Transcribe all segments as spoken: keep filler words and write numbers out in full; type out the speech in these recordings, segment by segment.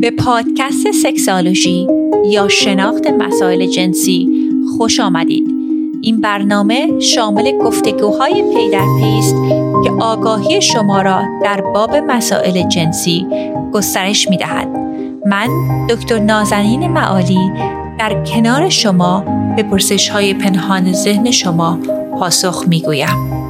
به پادکست سکسالوژی یا شناخت مسائل جنسی خوش آمدید. این برنامه شامل گفتگوهای پی در پی است که آگاهی شما را در باب مسائل جنسی گسترش می دهد. من دکتر نازنین معالی در کنار شما به پرسش‌های پنهان ذهن شما پاسخ می گویم.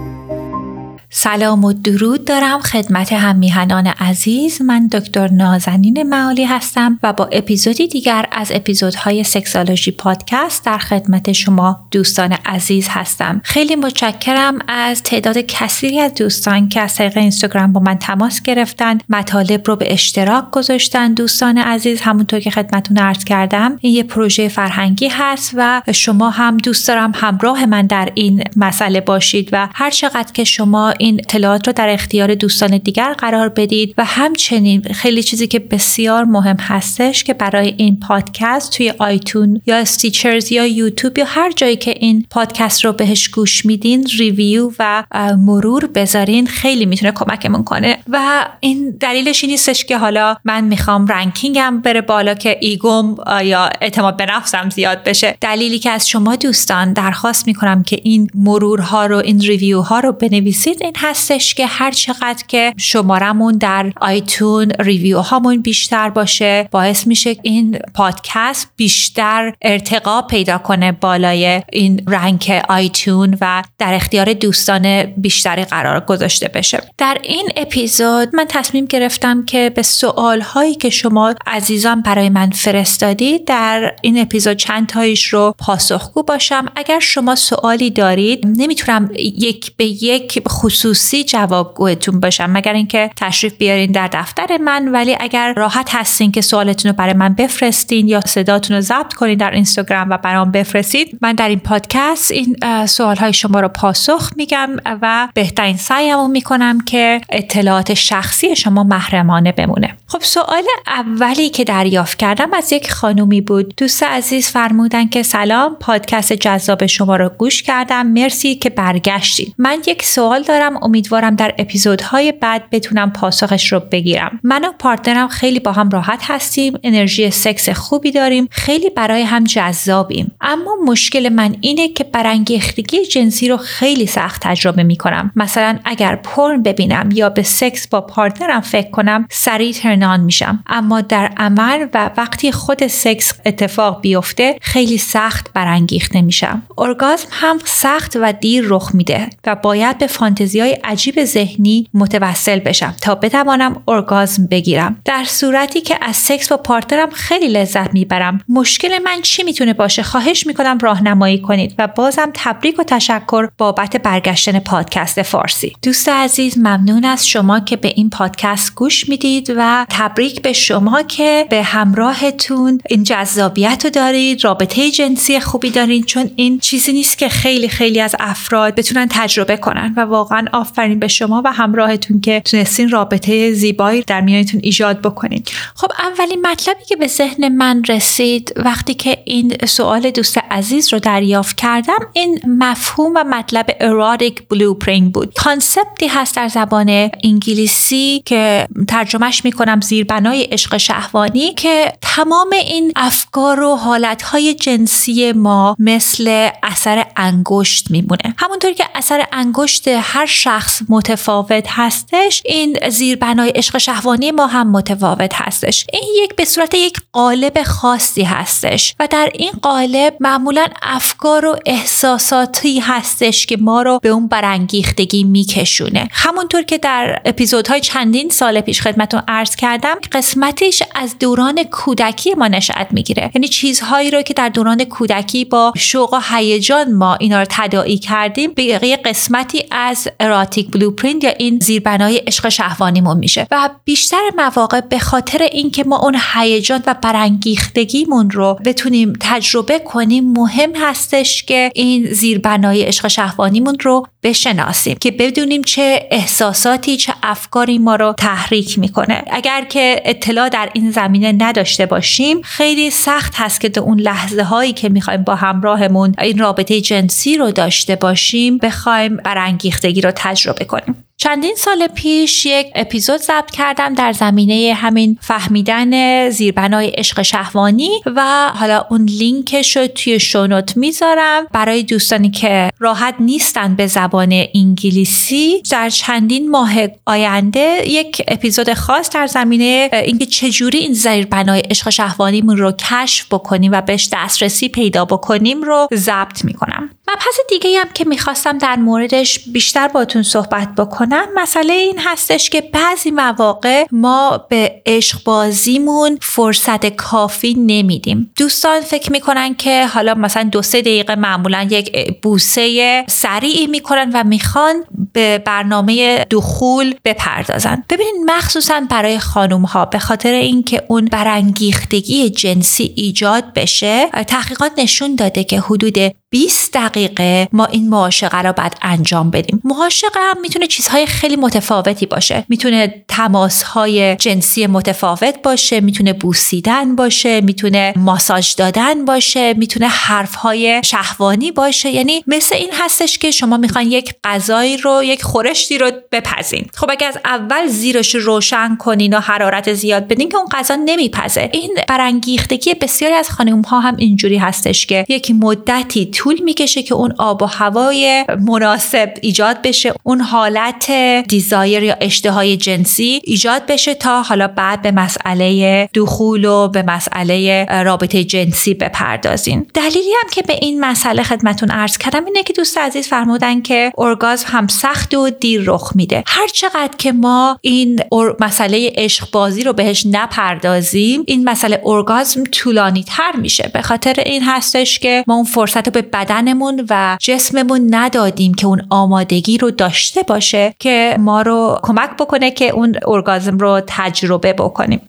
سلام و درود دارم خدمت هم میهنان عزیز. من دکتر نازنین معالی هستم و با اپیزودی دیگر از اپیزودهای سکسالوژی پادکست در خدمت شما دوستان عزیز هستم. خیلی متشکرم از تعداد کثیری از دوستان که از طریق اینستاگرام با من تماس گرفتن، مطالب رو به اشتراک گذاشتن. دوستان عزیز، همونطور که خدمتتون عرض کردم، این یه پروژه فرهنگی هست و شما هم دوست دارم همراه من در این مسئله باشید و هر چقدر که شما این اطلاعات رو در اختیار دوستان دیگر قرار بدید و همچنین خیلی چیزی که بسیار مهم هستش که برای این پادکست توی آیتون یا استیچرز یا یوتیوب یا هر جایی که این پادکست رو بهش گوش میدین ریویو و مرور بذارین، خیلی میتونه کمکمون کنه و این دلیلش این نیستش که حالا من میخوام رنکینگم بره بالا که ایگوم یا اعتماد به نفسم زیاد بشه. دلیلی که از شما دوستان درخواست میکنم که این مرورها رو، این ریویوها رو بنویسید این هستش که هر چقدر که شمارمون در آیتون، ریویو هامون بیشتر باشه، باعث میشه این پادکست بیشتر ارتقا پیدا کنه بالای این رنک آیتون و در اختیار دوستان بیشتری قرار گذاشته بشه. در این اپیزود من تصمیم گرفتم که به سوالهایی که شما عزیزان برای من فرستادید در این اپیزود چند تایش رو پاسخگو باشم. اگر شما سوالی دارید، نمیتونم یک به یک خصوص خصوصی جوابگوتون باشم مگر اینکه تشریف بیارین در دفتر من، ولی اگر راحت هستین که سوالتون رو برای من بفرستین یا صداتون رو ضبط کنین در اینستاگرام و برام بفرستید، من در این پادکست این سوالهای شما رو پاسخ میگم و بهترین سعیمو میکنم که اطلاعات شخصی شما محرمانه بمونه. خب سوال اولی که دریافت کردم از یک خانومی بود. دوست عزیز فرمودن که سلام، پادکست جذاب شما رو گوش کردم، مرسی که برگشتید. من یک سوال دارم، امیدوارم در اپیزودهای بعد بتونم پاسخش رو بگیرم. من و پارتنرم خیلی با هم راحت هستیم، انرژی سکس خوبی داریم، خیلی برای هم جذابیم، اما مشکل من اینه که برانگیختگی جنسی رو خیلی سخت تجربه میکنم. مثلا اگر پورن ببینم یا به سکس با پارتنرم فکر کنم سریع ترنان میشم، اما در عمل و وقتی خود سکس اتفاق بیفته خیلی سخت برانگیخته میشم. ارگازم هم سخت و دیر رخ میده و باید به فانتزی های عجیب ذهنی متوسل بشم تا بتوانم ارگازم بگیرم، در صورتی که از سکس با پارتنرم خیلی لذت میبرم. مشکل من چی میتونه باشه؟ خواهش میکنم راهنمایی کنید و بازم تبریک و تشکر بابت برگشتن پادکست فارسی. دوست عزیز، ممنون از شما که به این پادکست گوش میدید و تبریک به شما که به همراهتون این جذابیت رو دارید، رابطه جنسی خوبی دارید، چون این چیزی نیست که خیلی خیلی از افراد بتونن تجربه کنن و واقعا آفرین به شما و همراهتون که تونستین رابطه زیبایی در میانتون ایجاد بکنین. خب اولین مطلبی که به ذهن من رسید وقتی که این سوال دوست عزیز رو دریافت کردم، این مفهوم و مطلب Erotic Blueprint بود. کانسپتی هست در زبان انگلیسی که ترجمهش میکنم زیربنای عشق شهوانی، که تمام این افکار و حالتهای جنسی ما مثل اثر انگشت میمونه. همونطور که اثر انگشت هر شخص متفاوت هستش، این زیربنای عشق شهوانی ما هم متفاوت هستش. این یک به صورت یک قالب خاصی هستش و در این قالب معمولا افکار و احساساتی هستش که ما رو به اون برانگیختگی میکشونه. همونطور که در اپیزودهای چندین سال پیش خدمتتون عرض کردم، قسمتش از دوران کودکی ما نشأت میگیره، یعنی چیزهایی رو که در دوران کودکی با شوق و هیجان ما اینا رو تداعی کردیم به قسمتی از Erotic Blueprint یا این زیربنای عشق شهوانیمون میشه و بیشتر مواقع به خاطر اینکه ما اون هیجان و برانگیختگیمون رو بتونیم تجربه کنیم، مهم هستش که این زیربنای عشق شهوانیمون رو بشناسیم که بدونیم چه احساساتی، چه افکاری ما رو تحریک میکنه. اگر که اطلاع در این زمینه نداشته باشیم، خیلی سخت هست که در اون لحظه هایی که میخوایم با همراهمون این رابطه جنسی رو داشته باشیم بخوایم برانگیختگی رو تجربه کنیم. چندین سال پیش یک اپیزود ضبط کردم در زمینه همین فهمیدن زیربنای عشق شهوانی و حالا اون لینکش رو توی شونوت میذارم برای دوستانی که راحت نیستن به زبان انگلیسی. در چندین ماه آینده یک اپیزود خاص در زمینه اینکه چجوری این زیربنای عشق شهوانیمون رو کشف بکنیم و بهش دسترسی پیدا بکنیم رو ضبط میکنم. مبحث دیگه‌ای هم که میخواستم در موردش بیشتر باهاتون صحبت بکنم مسئله این هستش که بعضی مواقع ما به عشق بازیمون فرصت کافی نمیدیم. دوستان فکر میکنن که حالا مثلا دو سه دقیقه معمولا یک بوسه سریعی میکنن و میخوان به برنامه دخول بپردازن. ببینید مخصوصا برای خانم ها به خاطر اینکه اون برانگیختگی جنسی ایجاد بشه، تحقیقات نشون داده که حدود بیست دقیقه ما این معاشقه را بعد انجام بدیم. معاشقه هم میتونه چیزهای خیلی متفاوتی باشه. میتونه تماسهای جنسی متفاوت باشه، میتونه بوسیدن باشه، میتونه ماساژ دادن باشه، میتونه حرفهای شهوانی باشه. یعنی مثل این هستش که شما میخواین یک غذایی رو، یک خورشتی رو بپزین. خب اگه از اول زیرش روشن کنین و حرارت زیاد بدین که اون غذا نمیپزه. این برانگیختگی بسیاری از خانم‌ها هم اینجوری هستش که یک مدتی طول میکشه که اون آب و هوای مناسب ایجاد بشه، اون حالت دیزایر یا اشتهای جنسی ایجاد بشه تا حالا بعد به مسئله دخول و به مسئله رابطه جنسی بپردازین. دلیلی هم که به این مسئله خدمتون عرض کردم اینه که دوست عزیز فرمودن که ارگازم هم سخت و دیر رخ میده. هر چقدر که ما این ار... مسئله عشق بازی رو بهش نپردازیم، این مسئله ارگازم طولانی تر میشه. به خاطر این هستش که ما اون فرصت رو به بدنمون و جسممون ندادیم که اون آمادگی رو داشته باشه که ما رو کمک بکنه که اون ارگازم رو تجربه بکنیم.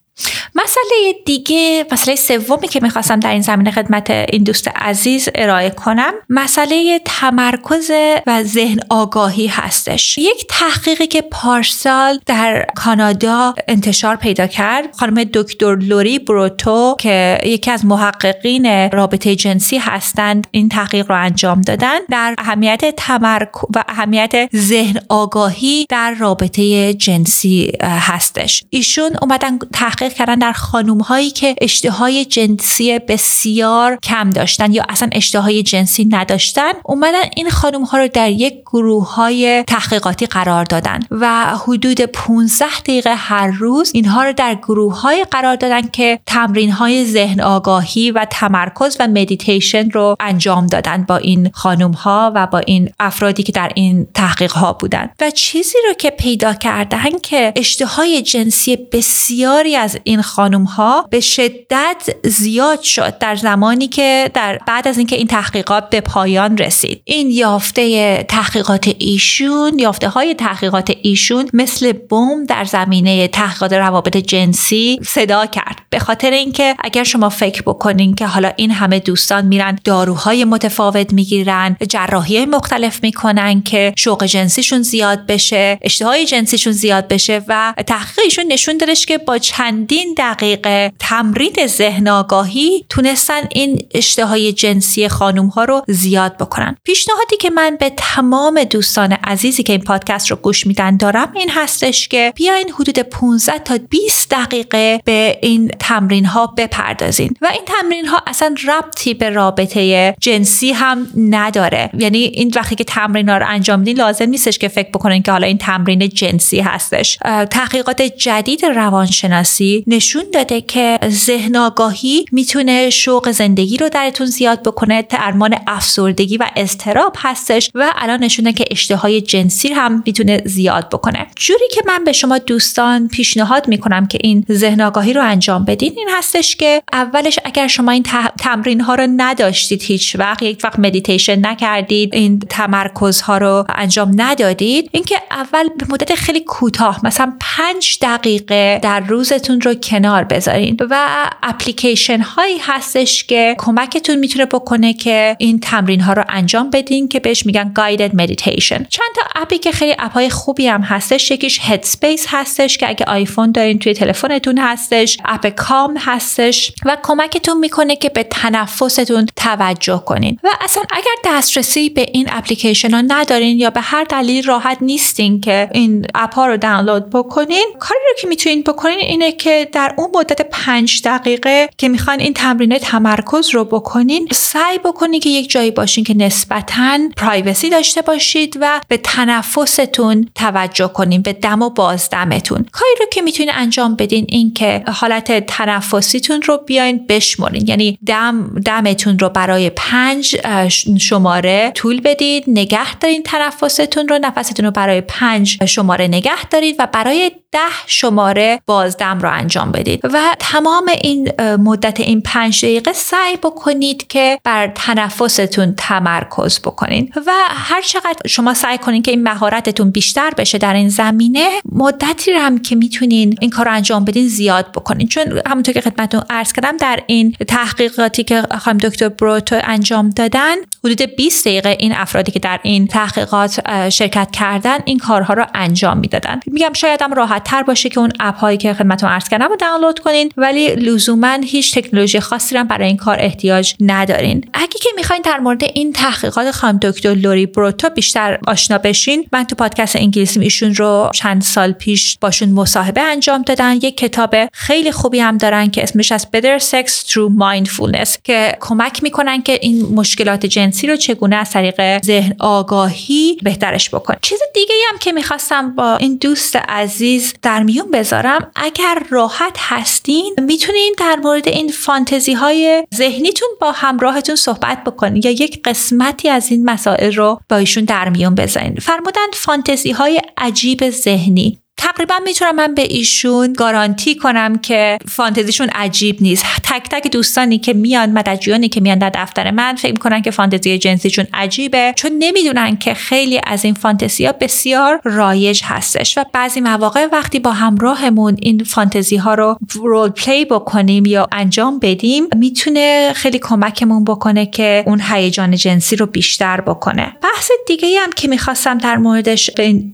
مسئله دیگه، مسئله سومی که میخواستم در این زمینه خدمت این دوست عزیز ارائه کنم مسئله تمرکز و ذهن آگاهی هستش. یک تحقیقی که پارسال در کانادا انتشار پیدا کرد، خانم دکتر لوری بروتو که یکی از محققین رابطه جنسی هستند این تحقیق رو انجام دادن در اهمیت تمرکز و اهمیت ذهن آگاهی در رابطه جنسی هستش. ایشون اومدن تحقیق کردن در خانوم‌هایی که اشتهای جنسی بسیار کم داشتن یا اصلا اشتهای جنسی نداشتن، اومدن این خانوم‌ها رو در یک گروه‌های تحقیقاتی قرار دادن و حدود پانزده دقیقه هر روز اینها رو در گروه‌های قرار دادن که تمرین‌های ذهن آگاهی و تمرکز و مدیتیشن رو انجام دادن با این خانوم‌ها و با این افرادی که در این تحقیق‌ها بودن و چیزی رو که پیدا کردن که اشتهای جنسی بسیاری از این خانم ها به شدت زیاد شد در زمانی که در بعد از اینکه این تحقیقات به پایان رسید. این یافته تحقیقات ایشون، یافته های تحقیقات ایشون مثل بمب در زمینه تحقیقات روابط جنسی صدا کرد. به خاطر اینکه اگر شما فکر بکنین که حالا این همه دوستان میرن داروهای متفاوت میگیرن، جراحی مختلف میکنن که شوق جنسیشون زیاد بشه، اشتهای جنسیشون زیاد بشه و تحقیقشون نشون دادش که با چند دین دقیقه تمرین ذهن آگاهی تونستن این اشتهای جنسی خانوم ها رو زیاد بکنن. پیشنهادی که من به تمام دوستان عزیزی که این پادکست رو گوش میدن دارم این هستش که بیاین حدود پانزده تا بیست دقیقه به این تمرین ها بپردازین و این تمرین ها اصلا ربطی به رابطه جنسی هم نداره. یعنی این وقتی که تمرین ها رو انجام میدین لازم نیستش که فکر بکنین که حالا این تمرین جنسی هستش. تحقیقات جدید روانشناسی نشون داده که ذهن آگاهی میتونه شوق زندگی رو درتون زیاد بکنه، درمان افسردگی و اضطراب هستش و الان نشونه که اشتهای جنسی هم میتونه زیاد بکنه. جوری که من به شما دوستان پیشنهاد میکنم که این ذهن آگاهی رو انجام بدین این هستش که اولش اگر شما این تمرین ها رو نداشتید، هیچ وقت یک وقت مدیتیشن نکردید، این تمرکز ها رو انجام ندادید، اینکه اول به مدت خیلی کوتاه مثلا پنج دقیقه در روزتون خودتون رو کنار بذارین و اپلیکیشن هایی هستش که کمکتون میتونه بکنه که این تمرین ها رو انجام بدین که بهش میگن گایدد مدیتیشن. چند تا اپی که خیلی اپ های خوبی هم هستش، یکیش هید اسپیس هستش که اگه آیفون دارین توی تلفنتون هستش، اپ کام هستش و کمکتون میکنه که به تنفستون توجه کنین. و اصلا اگر دسترسی به این اپلیکیشن ها ندارین یا به هر دلیل راحت نیستین که این اپ ها رو دانلود بکنین، کاری رو که میتونین بکنین اینه که در اون مدت پنج دقیقه که میخواین این تمرین تمرکز رو بکنین، سعی بکنین که یک جایی باشین که نسبتاً پرایوسی داشته باشید و به تنفستون توجه کنین، به دم و بازدمتون. کاری رو که میتونین انجام بدین این که حالت تنفسیتون رو بیاین بشمارین، یعنی دم دمتون رو برای پنج شماره طول بدید، نگه دارین تنفستون رو، نفستون رو برای پنج شماره نگه دارید و برای ده شماره بازدم رو انجام بدید و تمام این مدت این پنج دقیقه سعی بکنید که بر تنفستون تمرکز بکنید و هر چقدر شما سعی کنید که این مهارتتون بیشتر بشه در این زمینه، مدتی رو هم که میتونین این کار رو انجام بدین زیاد بکنید، چون همونطور که خدمتتون عرض کردم در این تحقیقاتی که خانم دکتر بروتو انجام دادن، حدود بیست دقیقه این افرادی که در این تحقیقات شرکت کردن این کارها رو انجام میدادن. میگم شاید هم راحت تر باشه که اون اپ هایی که خدمتتون عرض کردم رو دانلود کنین، ولی لزوما هیچ تکنولوژی خاصی را برای این کار احتیاج ندارین. اگه که میخواین در مورد این تحقیقات خانم دکتر لوری بروتو بیشتر آشنا بشین، من تو پادکست انگلیسیم ایشون رو چند سال پیش باشون مصاحبه انجام دادن. یک کتاب خیلی خوبی هم دارن که اسمش از بدر سکس ثرو مایندفولنس که کمک میکنن که این مشکلات جنسی رو چگونه از طریق ذهن آگاهی بهترش بکنن. چیز دیگه ای هم که میخواستم با این دوست عزیز در میون بذارم، اگر راحت هستین میتونین در مورد این فانتزی های ذهنیتون با همراهتون صحبت بکنین یا یک قسمتی از این مسائل رو با ایشون در میون بذارین. فرمودن فانتزی های عجیب ذهنی. تقریبا میتونم من به ایشون گارانتی کنم که فانتزیشون عجیب نیست. تک تک دوستانی که میان، مددجویانی که میان در دفتر من، فکر میکنن که فانتزی جنسیشون عجیبه، چون نمیدونن که خیلی از این فانتزی‌ها بسیار رایج هستش و بعضی مواقع وقتی با همراهمون این فانتزی‌ها رو رول پلی بکنیم یا انجام بدیم، میتونه خیلی کمکمون بکنه که اون هیجان جنسی رو بیشتر بکنه. بحث دیگه‌ای هم که می‌خواستم در موردش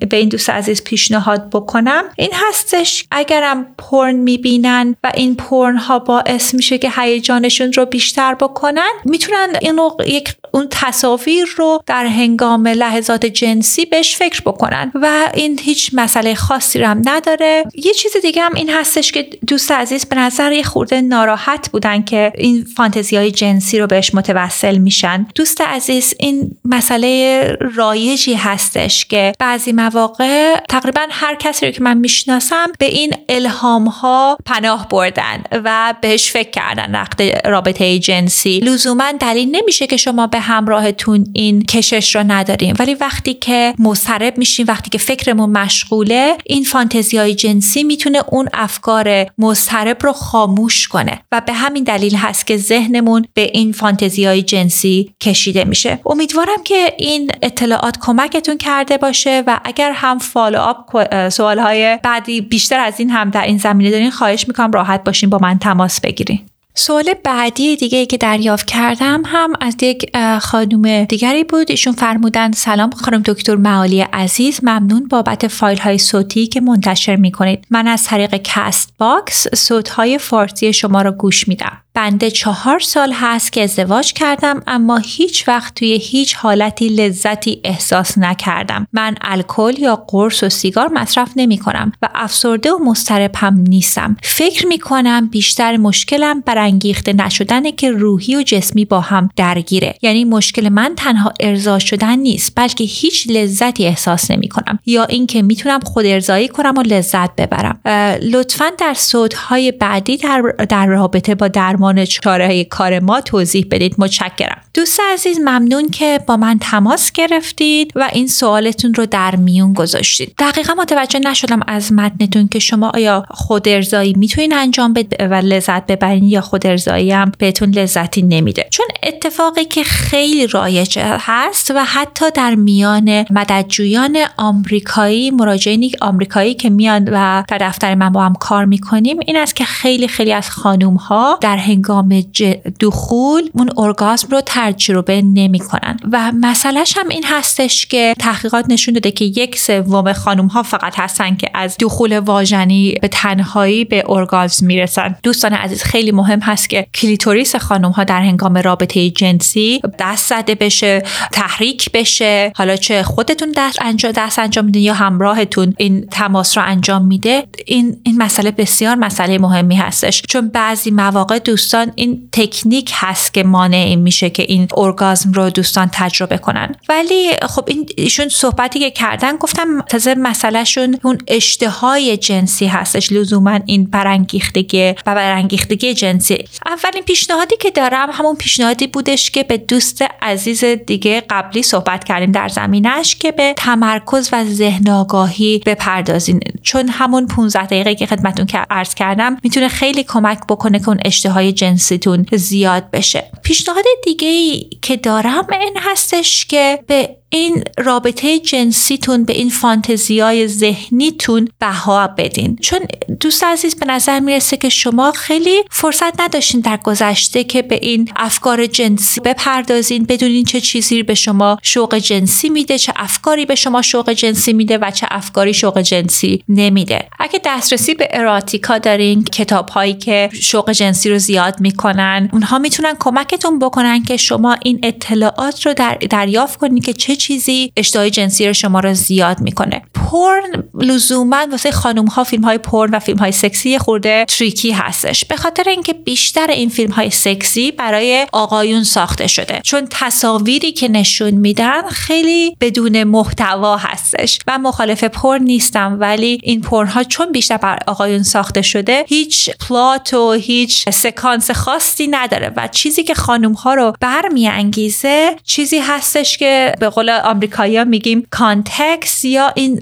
به این دوست عزیز پیشنهاد بکنم این هستش، اگرم پورن میبینن و این پورن ها باعث میشه که هیجانشون رو بیشتر بکنن، میتونن اینو یک اون تصاویر رو در هنگام لحظات جنسی بهش فکر بکنن و این هیچ مسئله خاصی رو هم نداره. یه چیز دیگه هم این هستش که دوست عزیز به نظر یه خورده ناراحت بودن که این فانتزی‌های جنسی رو بهش متوسل میشن. دوست عزیز، این مسئله رایجی هستش که بعضی مواقع تقریبا هر کسی رو که من میشناسم به این الهام ها پناه بردن و بهش فکر کردن وقت رابطه جنسی. لزوما دلیل نمیشه که شما به همراهتون این کشش رو نداریم، ولی وقتی که مضطرب میشیم، وقتی که فکرمون مشغوله، این فانتزی‌های جنسی میتونه اون افکار مضطرب رو خاموش کنه و به همین دلیل هست که ذهنمون به این فانتزی‌های جنسی کشیده میشه. امیدوارم که این اطلاعات کمکتون کرده باشه و اگر هم فالوآپ سوال‌های بعدی بیشتر از این هم در این زمینه دارین، خواهش میکنم راحت باشین با من تماس بگیرین. سوال بعدی دیگه ای که دریافت کردم هم از یک خانم دیگری بود. ایشون فرمودن سلام خانم دکتر معالی عزیز، ممنون بابت فایل های صوتی که منتشر می کنید. من از طریق کست باکس صوت های فارسی شما را گوش میدم. بنده چهار سال هست که ازدواج کردم، اما هیچ وقت توی هیچ حالتی لذتی احساس نکردم. من الکل یا قرص و سیگار مصرف نمی کنم و افسرده و مضطرب هم نیستم. فکر می کنم بیشتر مشکلم برانگیخته نشدنه که روحی و جسمی با هم درگیره. یعنی مشکل من تنها ارضا شدن نیست، بلکه هیچ لذتی احساس نمی کنم یا اینکه می تونم خود ارضایی کنم و لذت ببرم. لطفاً در صوت‌های بعدی در, در رابطه با درمان آلمان چاره‌های کار ما توضیح بدید. متشکرم. دوست عزیز ممنون که با من تماس گرفتید و این سوالتون رو در میون گذاشتید. دقیقاً متوجه نشدم از متنتون که شما آیا خود ارضایی میتونین انجام بدید و لذت ببرین یا خود ارضایی هم بهتون لذتی نمیده. چون اتفاقی که خیلی رایج هست و حتی در میان مددجویان آمریکایی، مراجعین آمریکایی که میان و در دفتر من با هم کار میکنیم، این است که خیلی خیلی از خانوم ها در هنگام دخول اون ارگاسم رو تجربه نمیکنن و مسئلهش هم این هستش که تحقیقات نشون داده که یک سوم خانوم ها فقط هستن که از دخول واژنی به تنهایی به ارگاسم میرسن. دوستان عزیز، خیلی مهم هست که کلیتوریس خانوم ها در هنگام رابطه جنسی دست زده بشه، تحریک بشه. حالا چه خودتون دست انجام دست انجام میدین یا همراهتون این تماس رو انجام میده، این این مسئله بسیار مسئله مهمی هستش، چون بعضی مواقع دوستان این تکنیک هست که مانع میشه که این ارگازم رو دوستان تجربه کنن. ولی خب این ایشون صحبتی که کردن، گفتم تازه مسئلهشون اون اشتهای جنسی هستش، لزوما این برانگیختگی و برانگیختگی جنسی. اولین پیشنهادی که دارم همون پیشنهادی بودش که به دوست عزیز دیگه قبلی صحبت کردیم در زمینش، که به تمرکز و ذهن آگاهی بپردازین، چون همون پانزده دقیقه که خدمتتون که عرض کردم میتونه خیلی کمک بکنه که اون اشتهای جنسیتون زیاد بشه. پیشنهاد دیگه‌ای که دارم این هستش که به این رابطه جنسیتون، به این فانتزیای ذهنیتون بها بدین، چون دوست عزیز به نظر میرسه که شما خیلی فرصت نداشتین در گذشته که به این افکار جنسی بپردازین، بدونین چه چیزی به شما شوق جنسی میده، چه افکاری به شما شوق جنسی میده و چه افکاری شوق جنسی نمیده. اگه دسترسی به اراتیکا دارین، کتاب‌هایی که شوق جنسی رو زیاد میکنن، اونها میتونن کمکتون بکنن که شما این اطلاعات رو در دریافت کنین که چه چیزی اشتهای جنسی رو شما رو زیاد میکنه. پورن لزوما واسه خانم ها، فیلم های پورن و فیلم های سکسی خورده تریکی هستش، به خاطر اینکه بیشتر این فیلم های سکسی برای آقایون ساخته شده، چون تصاویری که نشون میدن خیلی بدون محتوا هستش. من مخالف پورن نیستم، ولی این پورن ها چون بیشتر برای آقایون ساخته شده، هیچ پلات و هیچ سکانس خاصی نداره و چیزی که خانم ها رو برمیانگیزه چیزی هستش که به قول آمریکایی‌ها میگیم کانتکست، یا این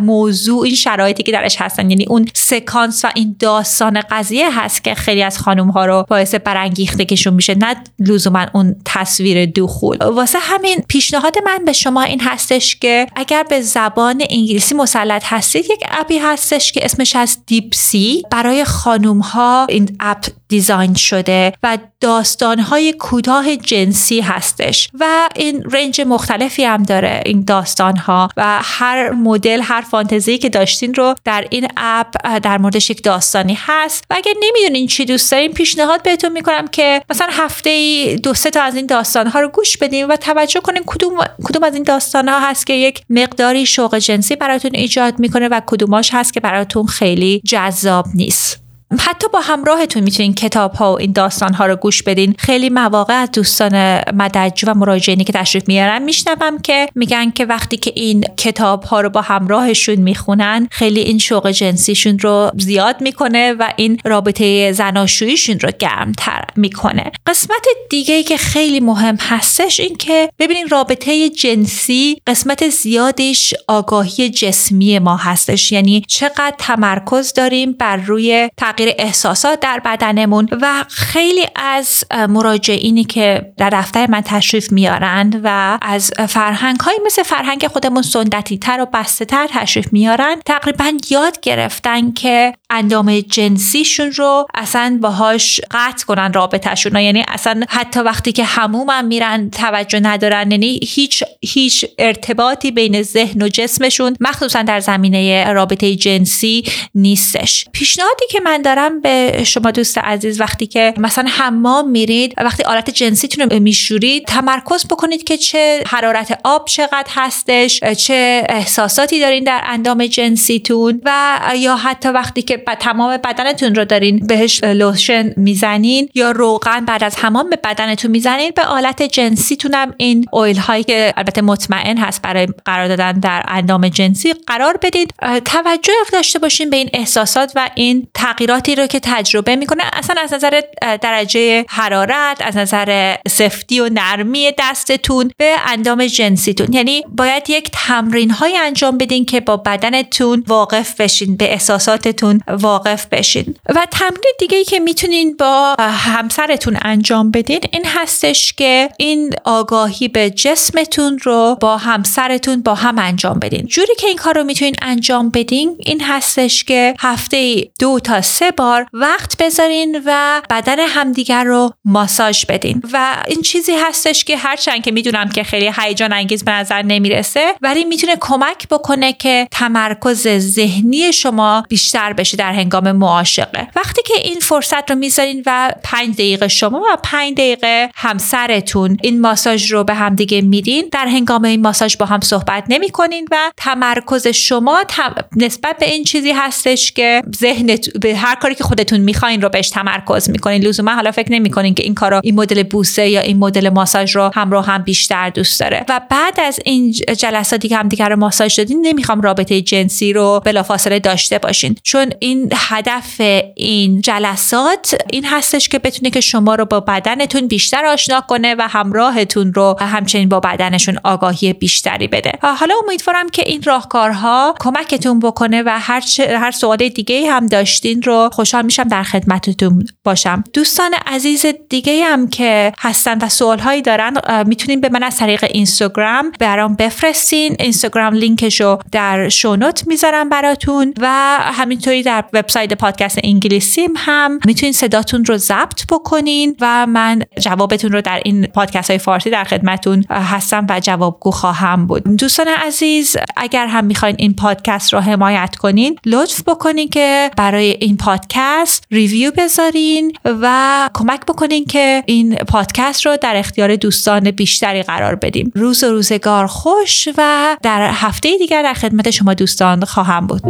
موضوع، این شرایطی که درش هستن، یعنی اون سکانس و این داستان قضیه هست که خیلی از خانم‌ها رو باعث برانگیختگیشون میشه، نه لزوما اون تصویر دخول. واسه همین پیشنهاد من به شما این هستش که اگر به زبان انگلیسی مسلط هستید، یک اپی هستش که اسمش از دیپ سی، برای خانم‌ها این اپ دیزاین شده و داستان‌های کوتاه جنسی هستش و این رنج مختلفی هم داره این داستان‌ها و هر مدل، هر فانتزی که داشتین رو در این اپ در موردش یک داستانی هست. و اگه نمیدونین چی دوست دارین، پیشنهاد بهتون میکنم که مثلا هفته‌ای دو سه تا از این داستان‌ها رو گوش بدین و توجه کنین کدوم کدوم از این داستان‌ها هست که یک مقداری شوق جنسی براتون ایجاد میکنه و کدوماش هست که براتون خیلی جذاب نیست. حتی با همراهتون میتونین کتاب ها و این داستان ها رو گوش بدین. خیلی مواقع از دوستان مددجو و مراجعینی که تشریف میارن میشنوم که میگن که وقتی که این کتاب ها رو با همراهشون میخونن، خیلی این شوق جنسیشون رو زیاد میکنه و این رابطه زناشوییشون رو گرمتر میکنه. قسمت دیگه که خیلی مهم هستش این که ببینین رابطه جنسی قسمت زیادش آگاهی جسمی ما هستش، یعنی چقدر تمرکز داریم بر روی تغییر احساسات در بدنمون. و خیلی از مراجعینی که در دفتر من تشریف میارن و از فرهنگ هایی مثل فرهنگ خودمون سنتی تر و بسته تر تشریف میارن، تقریبا یاد گرفتن که اندام جنسیشون رو اصلا باهاش قطع کنن رابطهشون، یعنی اصلا حتی وقتی که حموم هم میرن توجه ندارن، یعنی هیچ هیچ ارتباطی بین ذهن و جسمشون مخصوصا در زمینه رابطه جنسی نیستش. پیشنهادی که من دارم به شما دوست عزیز، وقتی که مثلا حمام میرید، وقتی آلت جنسیتون رو میشورید، تمرکز بکنید که چه حرارت آب چقدر هستش، چه احساساتی دارین در اندام جنسیتون، و یا حتی وقتی که تمام بدنتون رو دارین بهش لوشن میزنین یا روغن بعد از حمام به بدنتون میزنین، به آلت جنسیتون هم این اویل هایی که البته مطمئن هست برای قرار دادن در اندام جنسی قرار بدید. توجه داشته باشین به این احساسات و این تغییرات مشکلاتی رو که تجربه میکنه اصلا از نظر درجه حرارت، از نظر سفتی و نرمی دستتون به اندام جنسیتون. یعنی باید یک تمرین‌های انجام بدین که با بدنتون واقف بشین، به احساساتتون واقف بشین. و تمرین دیگه‌ای که میتونین با همسرتون انجام بدین این هستش که این آگاهی به جسمتون رو با همسرتون با هم انجام بدین. جوری که این کار رو میتونین انجام بدین این هستش که هفته‌ای دو تا سه بار وقت بذارین و بدن همدیگر رو ماساژ بدین. و این چیزی هستش که هرچند که میدونم که خیلی هیجان انگیز به نظر نمیرسه ولی میتونه کمک بکنه که تمرکز ذهنی شما بیشتر بشه در هنگام معاشقه. وقتی که این فرصت رو میذارین و پنج دقیقه شما و پنج دقیقه همسرتون این ماساژ رو به همدیگه میدین، در هنگام این ماساژ با هم صحبت نمیکنین و تمرکز شما تم... نسبت به این چیزی هستش که ذهن به هر کاری که خودتون میخواین رو بهش تمرکز میکنین. لزوما حالا فکر نمیکنین که این کارو این مدل بوسه یا این مدل ماساژ رو همراه هم بیشتر دوست داره. و بعد از این جلساتی که همدیگه رو ماساژ دادین نمیخوام رابطه جنسی رو بلافاصله داشته باشین، چون این هدف این جلسات این هستش که بتونه که شما رو با بدنتون بیشتر آشنا کنه و همراهتون رو همچنین با بدنشون آگاهی بیشتری بده. حالا امیدوارم که این راهکارها کمکتون بکنه و هر چه هر سوال دیگه‌ای هم داشتین رو خوشحال میشم در خدمتتون باشم. دوستان عزیز دیگه هم که هستن و سوال‌هایی دارن میتونین به من از طریق اینستاگرام برام بفرستین. اینستاگرام لینکشو در شونوت میذارم براتون و همینطوری در وبسایت پادکست انگلیسیم هم میتونین صداتون رو ضبط بکنین و من جوابتون رو در این پادکست‌های فارسی در خدمتتون هستم و جوابگو خواهم بود. دوستان عزیز اگر هم میخواین این پادکست رو حمایت کنین لطف بکنین که برای این پادکست ریویو بذارین و کمک بکنین که این پادکست رو در اختیار دوستان بیشتری قرار بدیم. روز و روزگار خوش و در هفته دیگر در خدمت شما دوستان خواهم بود.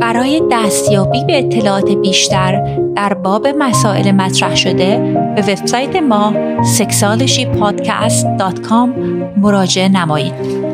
برای دستیابی به اطلاعات بیشتر در باب مسائل مطرح شده به وبسایت ما سکسالشی پادکست دات کام مراجعه نمایید.